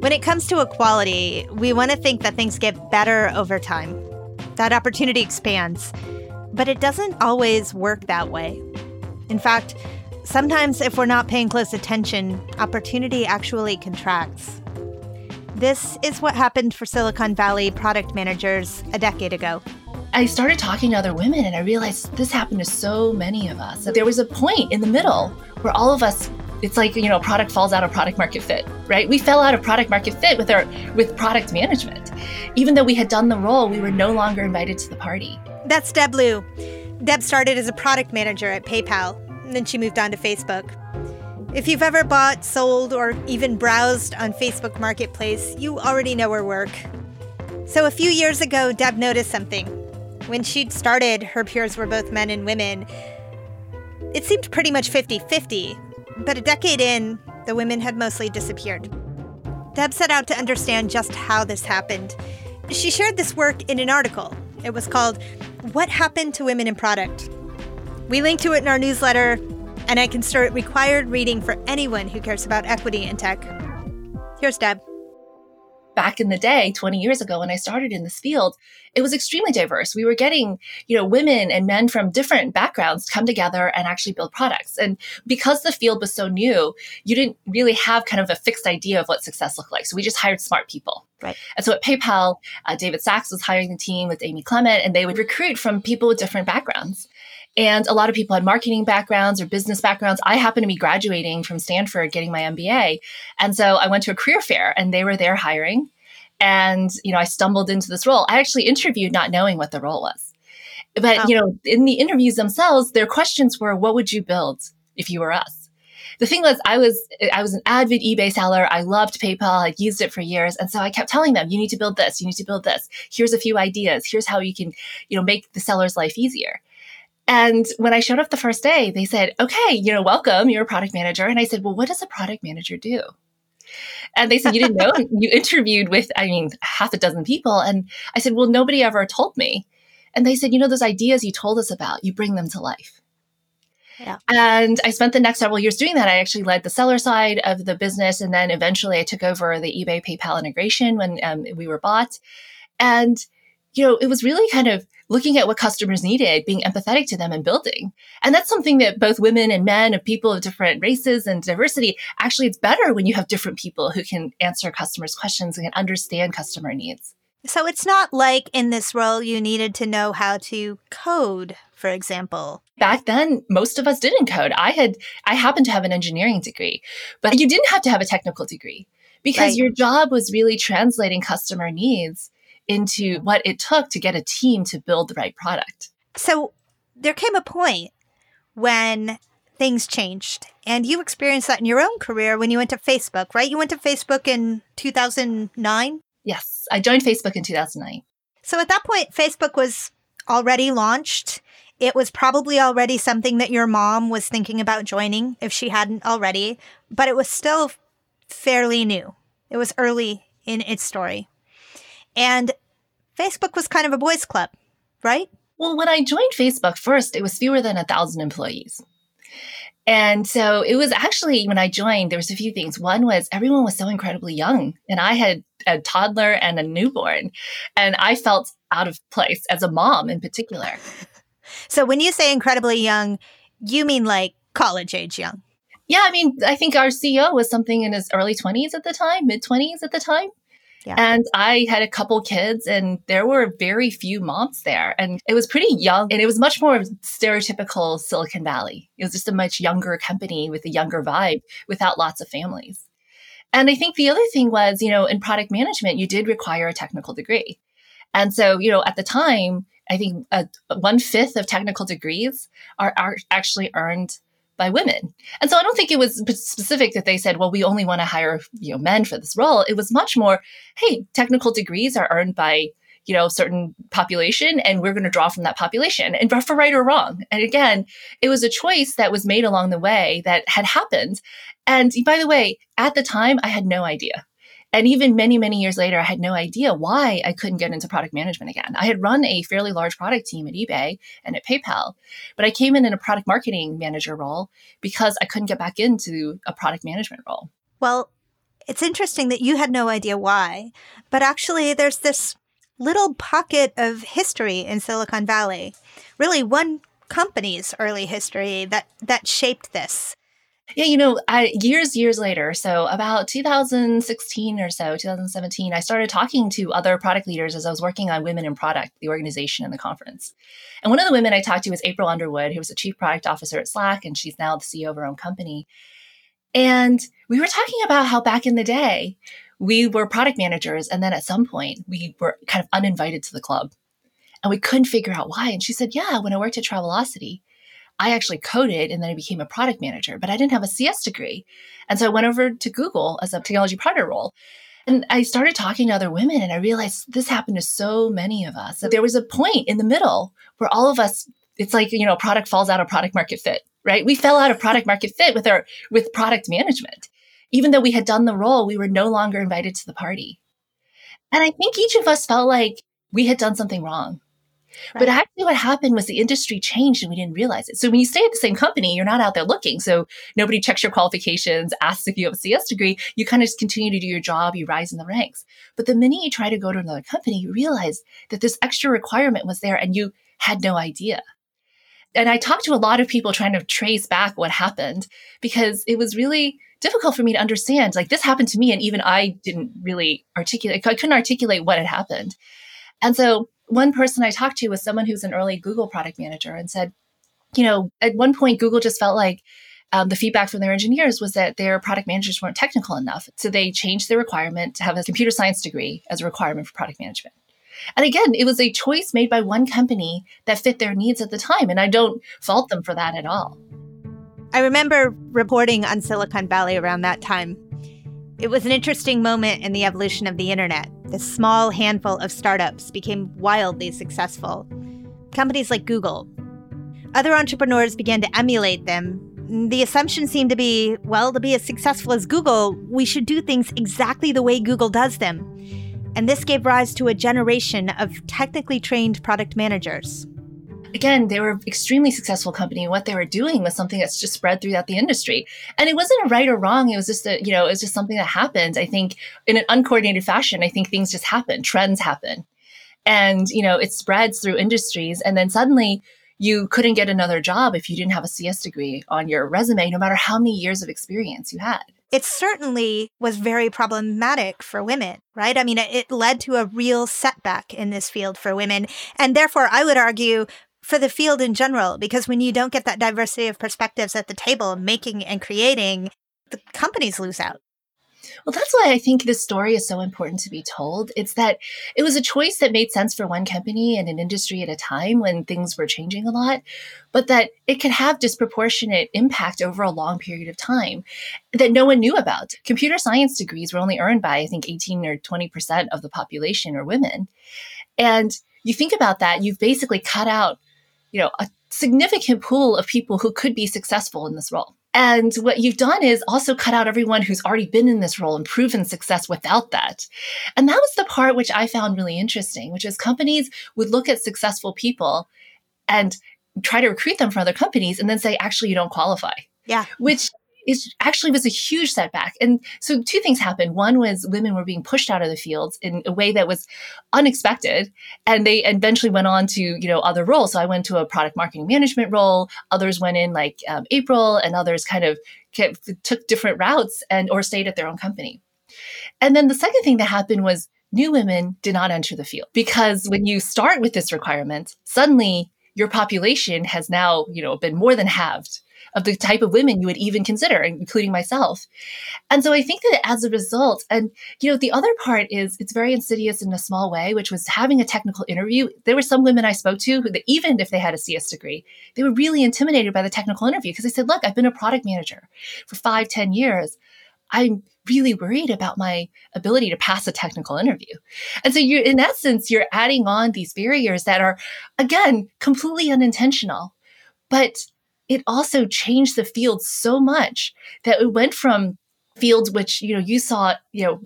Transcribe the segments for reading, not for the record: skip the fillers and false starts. When it comes to equality, we want to think that things get better over time. That opportunity expands, but it doesn't always work that way. In fact, sometimes if we're not paying close attention, opportunity actually contracts. This is what happened for Silicon Valley product managers a decade ago. I started talking to other women and I realized this happened to so many of us. There was a point in the middle where all of us, it's like, you know, product falls out of product market fit, right? We fell out of product market fit with product management. Even though we had done the role, we were no longer invited to the party. That's Deb Liu. Deb started as a product manager at PayPal, and then she moved on to Facebook. If you've ever bought, sold, or even browsed on Facebook Marketplace, you already know her work. So a few years ago, Deb noticed something. When she'd started, her peers were both men and women. It seemed pretty much 50-50. But a decade in, the women had mostly disappeared. Deb set out to understand just how this happened. She shared this work in an article. It was called, What Happened to Women in Product? We link to it in our newsletter, and I consider it required reading for anyone who cares about equity in tech. Here's Deb. Back in the day, 20 years ago, when I started in this field, it was extremely diverse. We were getting, women and men from different backgrounds come together and actually build products. And because the field was so new, you didn't really have kind of a fixed idea of what success looked like. So we just hired smart people. Right. And so at PayPal, David Sachs was hiring the team with Amy Clement, and they would recruit from people with different backgrounds. And a lot of people had marketing backgrounds or business backgrounds. I happened to be graduating from Stanford, getting my MBA. And so I went to a career fair and they were there hiring. And, I stumbled into this role. I actually interviewed not knowing what the role was. But, in the interviews themselves, their questions were, what would you build if you were us? The thing was, I was an avid eBay seller. I loved PayPal. I'd used it for years. And so I kept telling them, you need to build this. You need to build this. Here's a few ideas. Here's how you can, make the seller's life easier. And when I showed up the first day, they said, okay, welcome, you're a product manager. And I said, well, what does a product manager do? And they said, you didn't know? You interviewed with, half a dozen people. And I said, well, nobody ever told me. And they said, those ideas you told us about, you bring them to life. Yeah. And I spent the next several years doing that. I actually led the seller side of the business. And then eventually I took over the eBay PayPal integration when we were bought. And, it was really kind of looking at what customers needed, being empathetic to them and building. And that's something that both women and men and people of different races and diversity, actually it's better when you have different people who can answer customers' questions and can understand customer needs. So it's not like in this role you needed to know how to code, for example. Back then, most of us didn't code. I happened to have an engineering degree, but you didn't have to have a technical degree because Your job was really translating customer needs into what it took to get a team to build the right product. So there came a point when things changed, and you experienced that in your own career when you went to Facebook, right? You went to Facebook in 2009? Yes, I joined Facebook in 2009. So at that point, Facebook was already launched. It was probably already something that your mom was thinking about joining if she hadn't already, but it was still fairly new. It was early in its story. And Facebook was kind of a boys' club, right? Well, when I joined Facebook first, it was fewer than 1,000 employees. And so it was actually, when I joined, there was a few things. One was everyone was so incredibly young, and I had a toddler and a newborn, and I felt out of place as a mom in particular. So when you say incredibly young, you mean like college age young? Yeah, I think our CEO was something in his early 20s at the time, mid 20s at the time. Yeah. And I had a couple kids and there were very few moms there. And it was pretty young and it was much more stereotypical Silicon Valley. It was just a much younger company with a younger vibe without lots of families. And I think the other thing was, in product management, you did require a technical degree. And so, at the time, I think 1/5 of technical degrees are actually earned by women. And so I don't think it was specific that they said, well, we only want to hire men for this role. It was much more, hey, technical degrees are earned by you know, certain population, and we're going to draw from that population, and for right or wrong. And again, it was a choice that was made along the way that had happened. And by the way, at the time, I had no idea. And even many, many years later, I had no idea why I couldn't get into product management again. I had run a fairly large product team at eBay and at PayPal, but I came in a product marketing manager role because I couldn't get back into a product management role. Well, it's interesting that you had no idea why, but actually there's this little pocket of history in Silicon Valley, really one company's early history that shaped this. Yeah, you know, years later, so about 2016 or so, 2017, I started talking to other product leaders as I was working on Women in Product, the organization and the conference. And one of the women I talked to was April Underwood, who was the chief product officer at Slack, and she's now the CEO of her own company. And we were talking about how back in the day, we were product managers, and then at some point, we were kind of uninvited to the club. And we couldn't figure out why. And she said, yeah, when I worked at Travelocity, I actually coded and then I became a product manager, but I didn't have a CS degree. And so I went over to Google as a technology partner role. And I started talking to other women and I realized this happened to so many of us. There was a point in the middle where all of us, it's like, you know, product falls out of product market fit, right? We fell out of product market fit with product management. Even though we had done the role, we were no longer invited to the party. And I think each of us felt like we had done something wrong. Right. But actually what happened was the industry changed and we didn't realize it. So when you stay at the same company, you're not out there looking. So nobody checks your qualifications, asks if you have a CS degree. You kind of just continue to do your job. You rise in the ranks. But the minute you try to go to another company, you realize that this extra requirement was there and you had no idea. And I talked to a lot of people trying to trace back what happened because it was really difficult for me to understand. Like this happened to me and even I didn't really articulate. I couldn't articulate what had happened. And so one person I talked to was someone who's an early Google product manager and said, you know, at one point, Google just felt like the feedback from their engineers was that their product managers weren't technical enough. So they changed the requirement to have a computer science degree as a requirement for product management. And again, it was a choice made by one company that fit their needs at the time. And I don't fault them for that at all. I remember reporting on Silicon Valley around that time. It was an interesting moment in the evolution of the internet. This small handful of startups became wildly successful. Companies like Google. Other entrepreneurs began to emulate them. The assumption seemed to be, well, to be as successful as Google, we should do things exactly the way Google does them. And this gave rise to a generation of technically trained product managers. Again, they were an extremely successful company. And what they were doing was something that's just spread throughout the industry. And it wasn't a right or wrong. It was just a, you know, it was just something that happened. I think in an uncoordinated fashion, I think things just happen. Trends happen. And, you know, it spreads through industries. And then suddenly you couldn't get another job if you didn't have a CS degree on your resume, no matter how many years of experience you had. It certainly was very problematic for women, right? I mean, it led to a real setback in this field for women. And therefore, I would argue for the field in general, because when you don't get that diversity of perspectives at the table, making and creating, the companies lose out. Well, that's why I think this story is so important to be told. It's that it was a choice that made sense for one company and an industry at a time when things were changing a lot, but that it could have disproportionate impact over a long period of time that no one knew about. Computer science degrees were only earned by, I think, 18 or 20% of the population are women. And you think about that, you've basically cut out, you know, a significant pool of people who could be successful in this role. And what you've done is also cut out everyone who's already been in this role and proven success without that. And that was the part which I found really interesting, which is companies would look at successful people and try to recruit them from other companies and then say, actually, you don't qualify. Yeah. Which is actually was a huge setback. And so two things happened. One was women were being pushed out of the fields in a way that was unexpected. And they eventually went on to, you know, other roles. So I went to a product marketing management role. Others went in like April and others kind of took different routes and or stayed at their own company. And then the second thing that happened was new women did not enter the field because when you start with this requirement, suddenly your population has now, you know, been more than halved of the type of women you would even consider, including myself. And so I think that as a result, and you know, the other part is it's very insidious in a small way, which was having a technical interview. There were some women I spoke to who, even if they had a CS degree, they were really intimidated by the technical interview because they said, look, I've been a product manager for 5, 10 years. I'm really worried about my ability to pass a technical interview. And so you, in essence, you're adding on these barriers that are, again, completely unintentional, but it also changed the field so much that it went from fields which, you saw,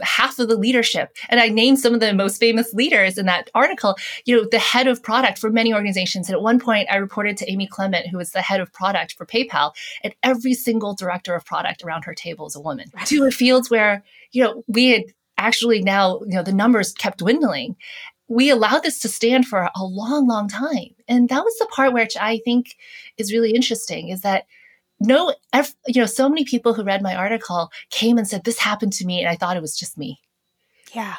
half of the leadership. And I named some of the most famous leaders in that article, the head of product for many organizations. And at one point, I reported to Amy Clement, who was the head of product for PayPal, and every single director of product around her table is a woman. Right. To fields where, we had actually now, the numbers kept dwindling. We allowed this to stand for a long, long time. And that was the part which I think is really interesting, is that so many people who read my article came and said, this happened to me, and I thought it was just me. Yeah.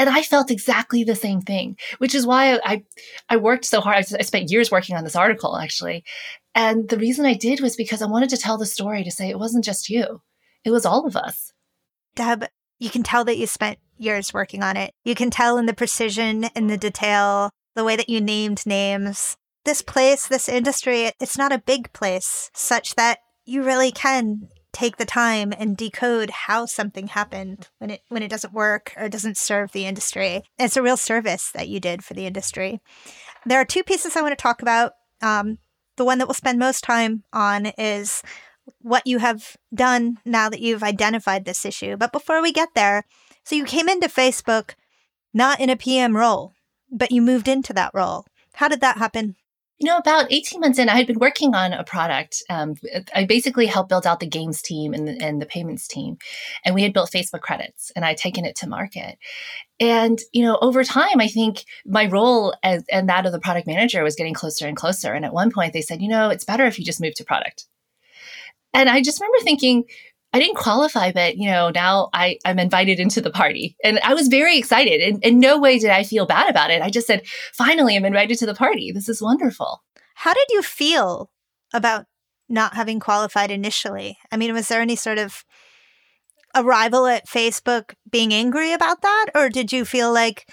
And I felt exactly the same thing, which is why I worked so hard. I spent years working on this article, actually. And the reason I did was because I wanted to tell the story to say it wasn't just you. It was all of us. Deb, you can tell that you spent years working on it. You can tell in the precision, in the detail, the way that you named names. This place, this industry, it's not a big place such that you really can take the time and decode how something happened when it doesn't work or doesn't serve the industry. It's a real service that you did for the industry. There are two pieces I want to talk about. The one that we'll spend most time on is what you have done now that you've identified this issue. But before we get there, so you came into Facebook not in a PM role, but you moved into that role. How did that happen? About 18 months in, I had been working on a product. I basically helped build out the games team and the payments team. And we had built Facebook credits, and I'd taken it to market. And, over time, I think my role and that of the product manager was getting closer and closer. And at one point they said, it's better if you just move to product. And I just remember thinking, I didn't qualify, but, now I'm invited into the party. And I was very excited. And in no way did I feel bad about it. I just said, finally, I'm invited to the party. This is wonderful. How did you feel about not having qualified initially? I mean, was there any sort of arrival at Facebook being angry about that? Or did you feel like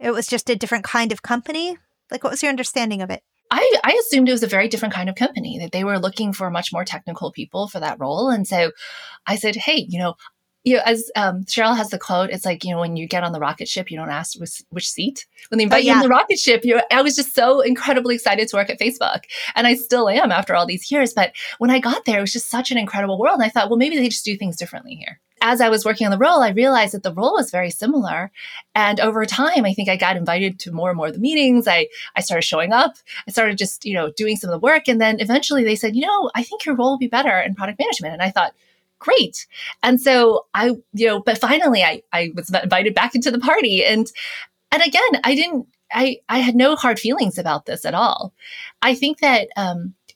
it was just a different kind of company? Like, what was your understanding of it? I assumed it was a very different kind of company, that they were looking for much more technical people for that role. And so I said, hey, as Cheryl has the quote, it's like, when you get on the rocket ship, you don't ask which seat. When they invite you on the rocket ship, I was just so incredibly excited to work at Facebook. And I still am after all these years. But when I got there, it was just such an incredible world. And I thought, well, maybe they just do things differently here. As I was working on the role, I realized that the role was very similar. And over time, I think I got invited to more and more of the meetings. I started showing up. I started just, doing some of the work. And then eventually they said, I think your role will be better in product management. And I thought, great. And so but finally I was invited back into the party. And again, I had no hard feelings about this at all. I think that,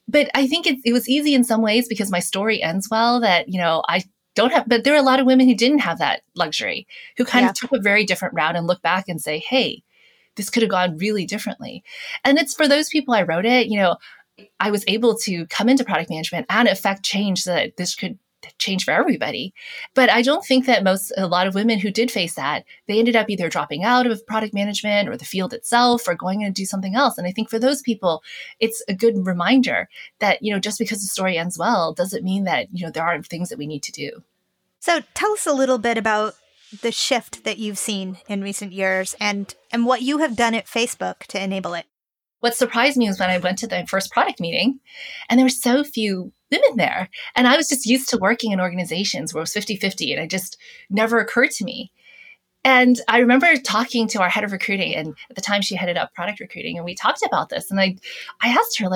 but I think it was easy in some ways because my story ends well that, but there are a lot of women who didn't have that luxury, who kind of took a very different route and look back and say, hey, this could have gone really differently. And it's for those people I wrote it, I was able to come into product management and affect change so that this could change for everybody. But I don't think that a lot of women who did face that, they ended up either dropping out of product management or the field itself or going and do something else. And I think for those people, it's a good reminder that, just because the story ends well doesn't mean that, there aren't things that we need to do. So tell us a little bit about the shift that you've seen in recent years and what you have done at Facebook to enable it. What surprised me was when I went to the first product meeting and there were so few women there. And I was just used to working in organizations where it was 50-50 and it just never occurred to me. And I remember talking to our head of recruiting, and at the time she headed up product recruiting, and we talked about this. And I asked her,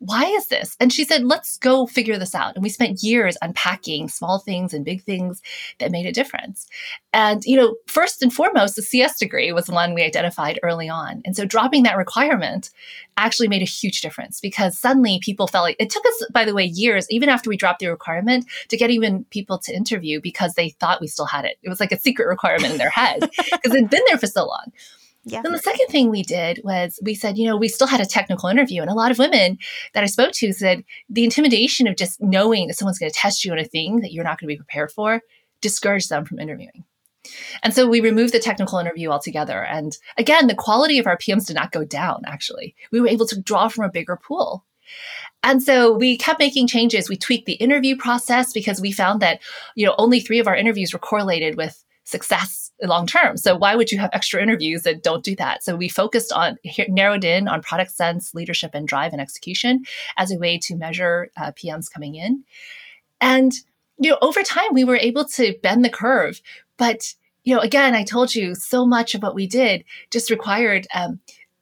why is this? And she said, let's go figure this out. And we spent years unpacking small things and big things that made a difference. And, first and foremost, the CS degree was one we identified early on. And so dropping that requirement actually made a huge difference because suddenly people felt like it took us, by the way, years, even after we dropped the requirement, to get even people to interview because they thought we still had it. It was like a secret requirement in their head because it'd been there for so long. Yeah. Then the second thing we did was we said, we still had a technical interview. And a lot of women that I spoke to said the intimidation of just knowing that someone's going to test you on a thing that you're not going to be prepared for discouraged them from interviewing. And so we removed the technical interview altogether. And again, the quality of our PMs did not go down, actually. We were able to draw from a bigger pool. And so we kept making changes. We tweaked the interview process because we found that, only 3 of our interviews were correlated with success long term. So why would you have extra interviews that don't do that? So we focused on, narrowed in on product sense, leadership, and drive and execution as a way to measure PMs coming in. And, over time, we were able to bend the curve. But, again, I told you so much of what we did just required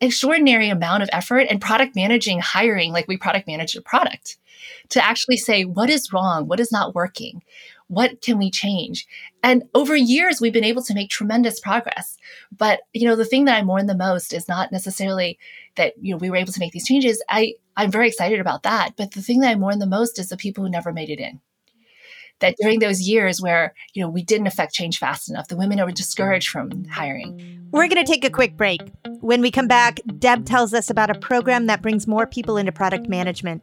extraordinary amount of effort and product managing, hiring, like we product managed a product, to actually say, what is wrong? What is not working? What can we change? And over years, we've been able to make tremendous progress. But, the thing that I mourn the most is not necessarily that, we were able to make these changes. I'm very excited about that. But the thing that I mourn the most is the people who never made it in. That during those years where, we didn't affect change fast enough, the women were discouraged from hiring. We're going to take a quick break. When we come back, Deb tells us about a program that brings more people into product management.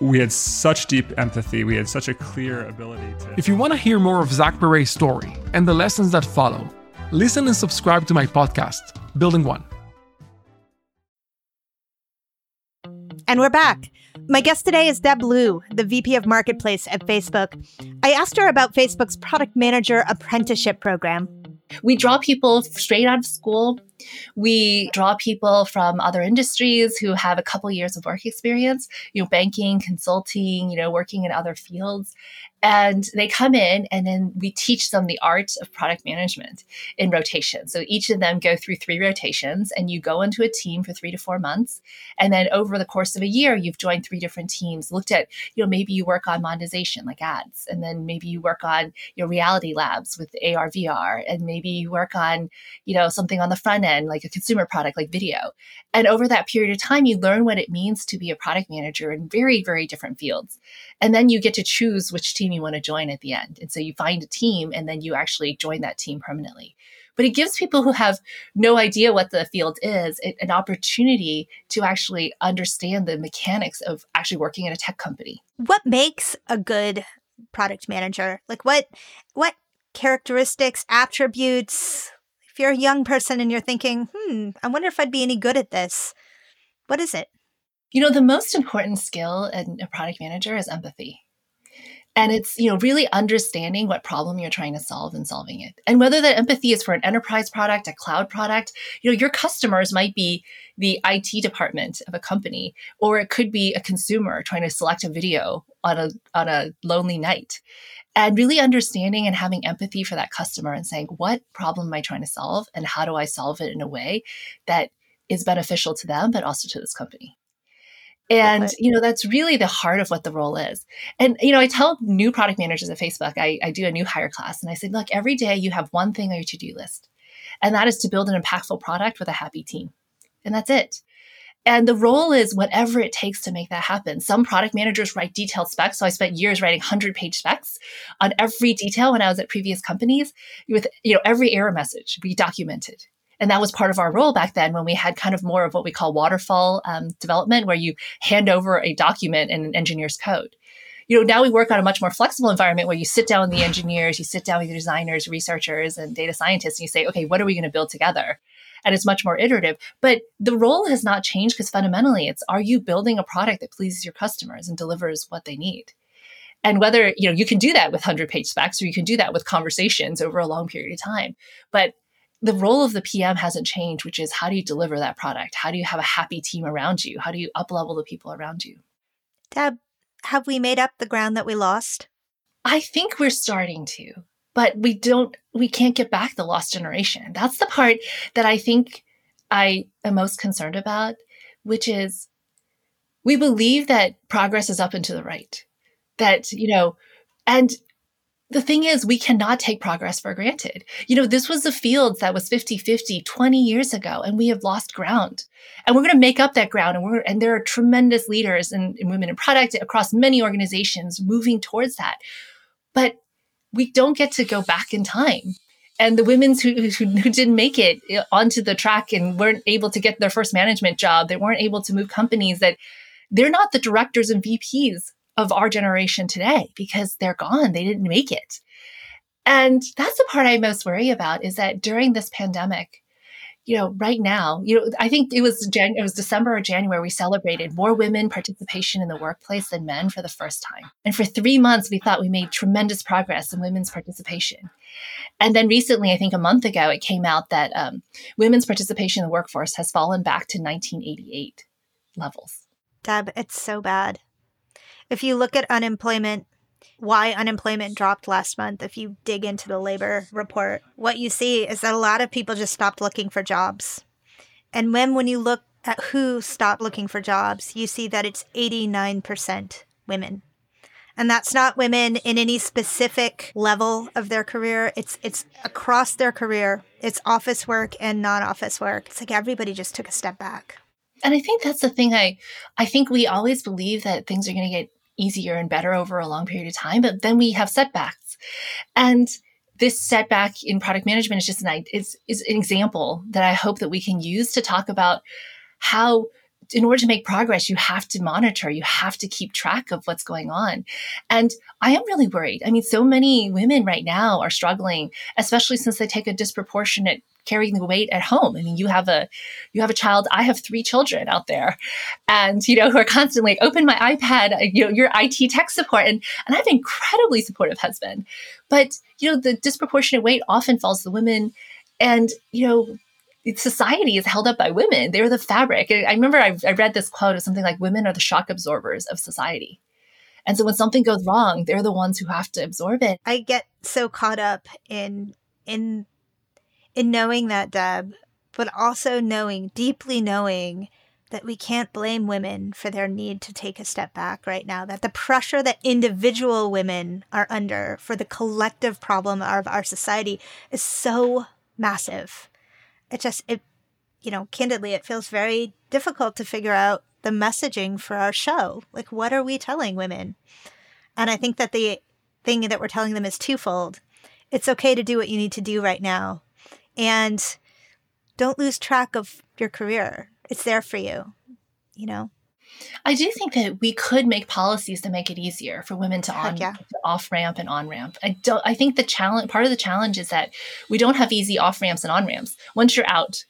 we had such deep empathy. We had such a clear ability to... If you want to hear more of Zach Perret's story and the lessons that follow, listen and subscribe to my podcast, Building One. And we're back. My guest today is Deb Liu, the VP of Marketplace at Facebook. I asked her about Facebook's product manager apprenticeship program. We draw people straight out of school. We draw people from other industries who have a couple years of work experience, banking, consulting, working in other fields. And they come in and then we teach them the art of product management in rotation. So each of them go through 3 rotations and you go into a team for 3 to 4 months. And then over the course of a year, you've joined 3 different teams, looked at, maybe you work on monetization like ads, and then maybe you work on your reality labs with AR, VR, and maybe you work on, something on the front end, like a consumer product like video. And over that period of time, you learn what it means to be a product manager in very, very different fields. And then you get to choose which team you want to join at the end. And so you find a team and then you actually join that team permanently. But it gives people who have no idea what the field is an opportunity to actually understand the mechanics of actually working at a tech company. What makes a good product manager? Like what characteristics, attributes? If you're a young person and you're thinking, I wonder if I'd be any good at this, what is it? The most important skill in a product manager is empathy. And it's, really understanding what problem you're trying to solve and solving it. And whether that empathy is for an enterprise product, a cloud product, your customers might be the IT department of a company, or it could be a consumer trying to select a video on a lonely night. And really understanding and having empathy for that customer and saying, what problem am I trying to solve? And how do I solve it in a way that is beneficial to them, but also to this company? And, that's really the heart of what the role is. And, I tell new product managers at Facebook, I do a new hire class. And I say, look, every day you have one thing on your to-do list. And that is to build an impactful product with a happy team. And that's it. And the role is whatever it takes to make that happen. Some product managers write detailed specs. So I spent years writing 100-page specs on every detail when I was at previous companies with, every error message we documented. And that was part of our role back then when we had kind of more of what we call waterfall development, where you hand over a document and an engineer's code. now we work on a much more flexible environment where you sit down with the engineers, you sit down with your designers, researchers, and data scientists, and you say, okay, what are we going to build together? And it's much more iterative. But the role has not changed because fundamentally it's, are you building a product that pleases your customers and delivers what they need? And whether, you can do that with 100-page specs or you can do that with conversations over a long period of time. But the role of the PM hasn't changed, which is how do you deliver that product? How do you have a happy team around you? How do you up-level the people around you? Deb, have we made up the ground that we lost? I think we're starting to, but we can't get back the lost generation. That's the part that I think I am most concerned about, which is we believe that progress is up and to the right. That, and the thing is, we cannot take progress for granted. This was a field that was 50-50 20 years ago, and we have lost ground. And we're going to make up that ground. And there are tremendous leaders in women in product across many organizations moving towards that. But we don't get to go back in time. And the women who didn't make it onto the track and weren't able to get their first management job, they weren't able to move companies, that they're not the directors and VPs of our generation today because they're gone. They didn't make it. And that's the part I most worry about, is that during this pandemic, right now, I think it was December or January, we celebrated more women participation in the workplace than men for the first time. And for 3 months, we thought we made tremendous progress in women's participation. And then recently, I think a month ago, it came out that women's participation in the workforce has fallen back to 1988 levels. Deb, it's so bad. If you look at unemployment, why unemployment dropped last month, if you dig into the labor report, what you see is that a lot of people just stopped looking for jobs. And when you look at who stopped looking for jobs, you see that it's 89% women. And that's not women in any specific level of their career. It's across their career. It's office work and non-office work. It's like everybody just took a step back. And I think that's the thing. I think we always believe that things are going to get easier and better over a long period of time, but then we have setbacks. And this setback in product management is just an example that I hope that we can use to talk about how, in order to make progress, you have to monitor, you have to keep track of what's going on. And I am really worried. I mean, so many women right now are struggling, especially since they take a disproportionate carrying the weight at home. I mean, you have a child. I have 3 children out there, and who are constantly open my iPad. Your IT tech support, and I have an incredibly supportive husband, but the disproportionate weight often falls to women, and society is held up by women. They're the fabric. I remember I read this quote of something like, "Women are the shock absorbers of society." And so when something goes wrong, they're the ones who have to absorb it. I get so caught up in knowing that, Deb, but also deeply knowing that we can't blame women for their need to take a step back right now, that the pressure that individual women are under for the collective problem of our society is so massive. It just, candidly, it feels very difficult to figure out the messaging for our show. Like, what are we telling women? And I think that the thing that we're telling them is twofold. It's okay to do what you need to do right now. And don't lose track of your career. It's there for you, I do think that we could make policies to make it easier for women to off-ramp and on-ramp. I think the challenge, part of the challenge, is that we don't have easy off-ramps and on-ramps. Once you're out,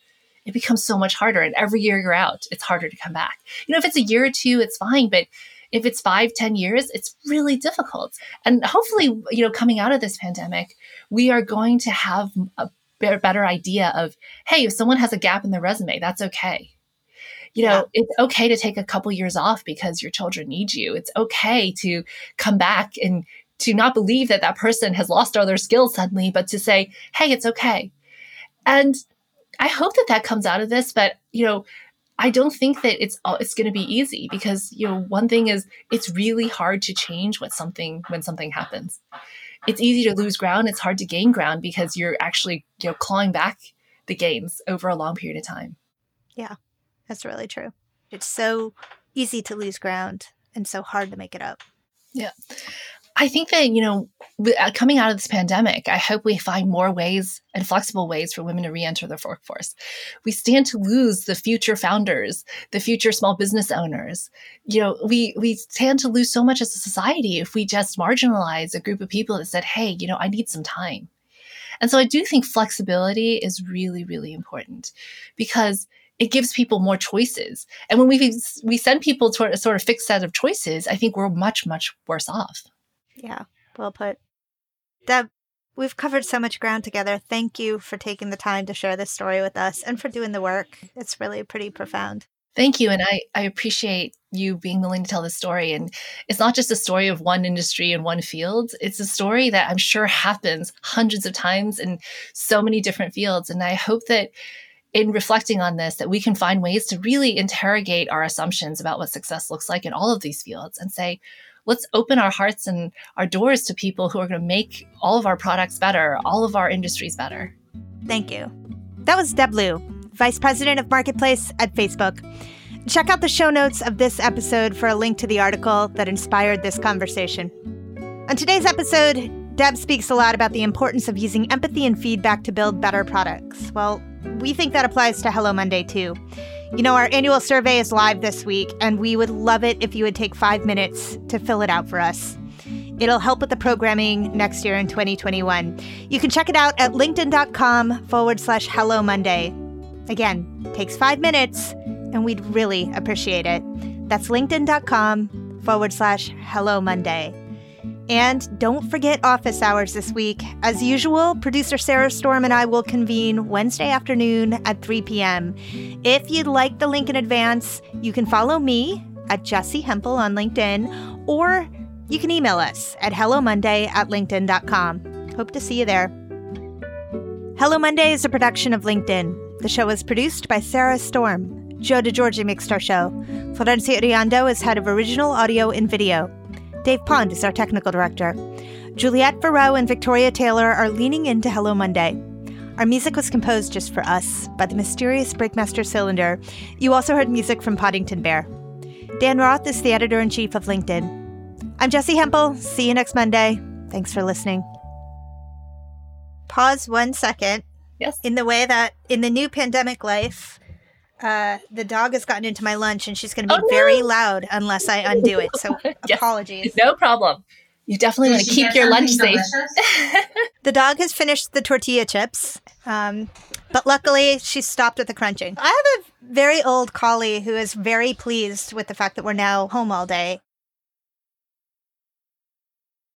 it becomes so much harder. And every year you're out, it's harder to come back. If it's a year or two, it's fine. But if it's 5-10 years, it's really difficult. And hopefully, coming out of this pandemic, we are going to have a better idea of, hey, if someone has a gap in their resume, that's okay. It's okay to take a couple years off because your children need you. It's okay to come back and to not believe that that person has lost all their skills suddenly, but to say, hey, it's okay. And I hope that comes out of this, but, I don't think that it's going to be easy because, one thing is it's really hard to change when something happens. It's easy to lose ground. It's hard to gain ground because you're actually, clawing back the gains over a long period of time. Yeah, that's really true. It's so easy to lose ground and so hard to make it up. Yeah. I think that, coming out of this pandemic, I hope we find more ways and flexible ways for women to re-enter the workforce. We stand to lose the future founders, the future small business owners. You know, we stand to lose so much as a society if we just marginalize a group of people that said, hey, you know, I need some time. And so I do think flexibility is really, really important because it gives people more choices. And when we send people toward a sort of fixed set of choices, I think we're much, much worse off. Yeah, well put. Deb, we've covered so much ground together. Thank you for taking the time to share this story with us and for doing the work. It's really pretty profound. Thank you. And I appreciate you being willing to tell this story. And it's not just a story of one industry and one field. It's a story that I'm sure happens hundreds of times in so many different fields. And I hope that in reflecting on this, that we can find ways to really interrogate our assumptions about what success looks like in all of these fields and say, let's open our hearts and our doors to people who are going to make all of our products better, all of our industries better. Thank you. That was Deb Liu, Vice President of Marketplace at Facebook. Check out the show notes of this episode for a link to the article that inspired this conversation. On today's episode, Deb speaks a lot about the importance of using empathy and feedback to build better products. Well, we think that applies to Hello Monday, too. You know, our annual survey is live this week, and we would love it if you would take 5 minutes to fill it out for us. It'll help with the programming next year in 2021. You can check it out at linkedin.com/Hello Monday. Again, takes 5 minutes, and we'd really appreciate it. That's linkedin.com/Hello Monday. And don't forget office hours this week. As usual, producer Sarah Storm and I will convene Wednesday afternoon at 3 p.m. If you'd like the link in advance, you can follow me at Jesse Hempel on LinkedIn, or you can email us at hellomonday@linkedin.com. Hope to see you there. Hello Monday is a production of LinkedIn. The show was produced by Sarah Storm. Joe DeGiorgi mixed our show. Florencia Riando is head of original audio and video. Dave Pond is our technical director. Juliette Barreau and Victoria Taylor are leaning into Hello Monday. Our music was composed just for us by the mysterious Breakmaster Cylinder. You also heard music from Poddington Bear. Dan Roth is the editor-in-chief of LinkedIn. I'm Jesse Hempel. See you next Monday. Thanks for listening. Pause 1 second. Yes. In the way that in the new pandemic life, the dog has gotten into my lunch and she's going to be very loud unless I undo it. So apologies. No problem. You definitely want to keep your lunch safe. The dog has finished the tortilla chips, but luckily she stopped at the crunching. I have a very old collie who is very pleased with the fact that we're now home all day.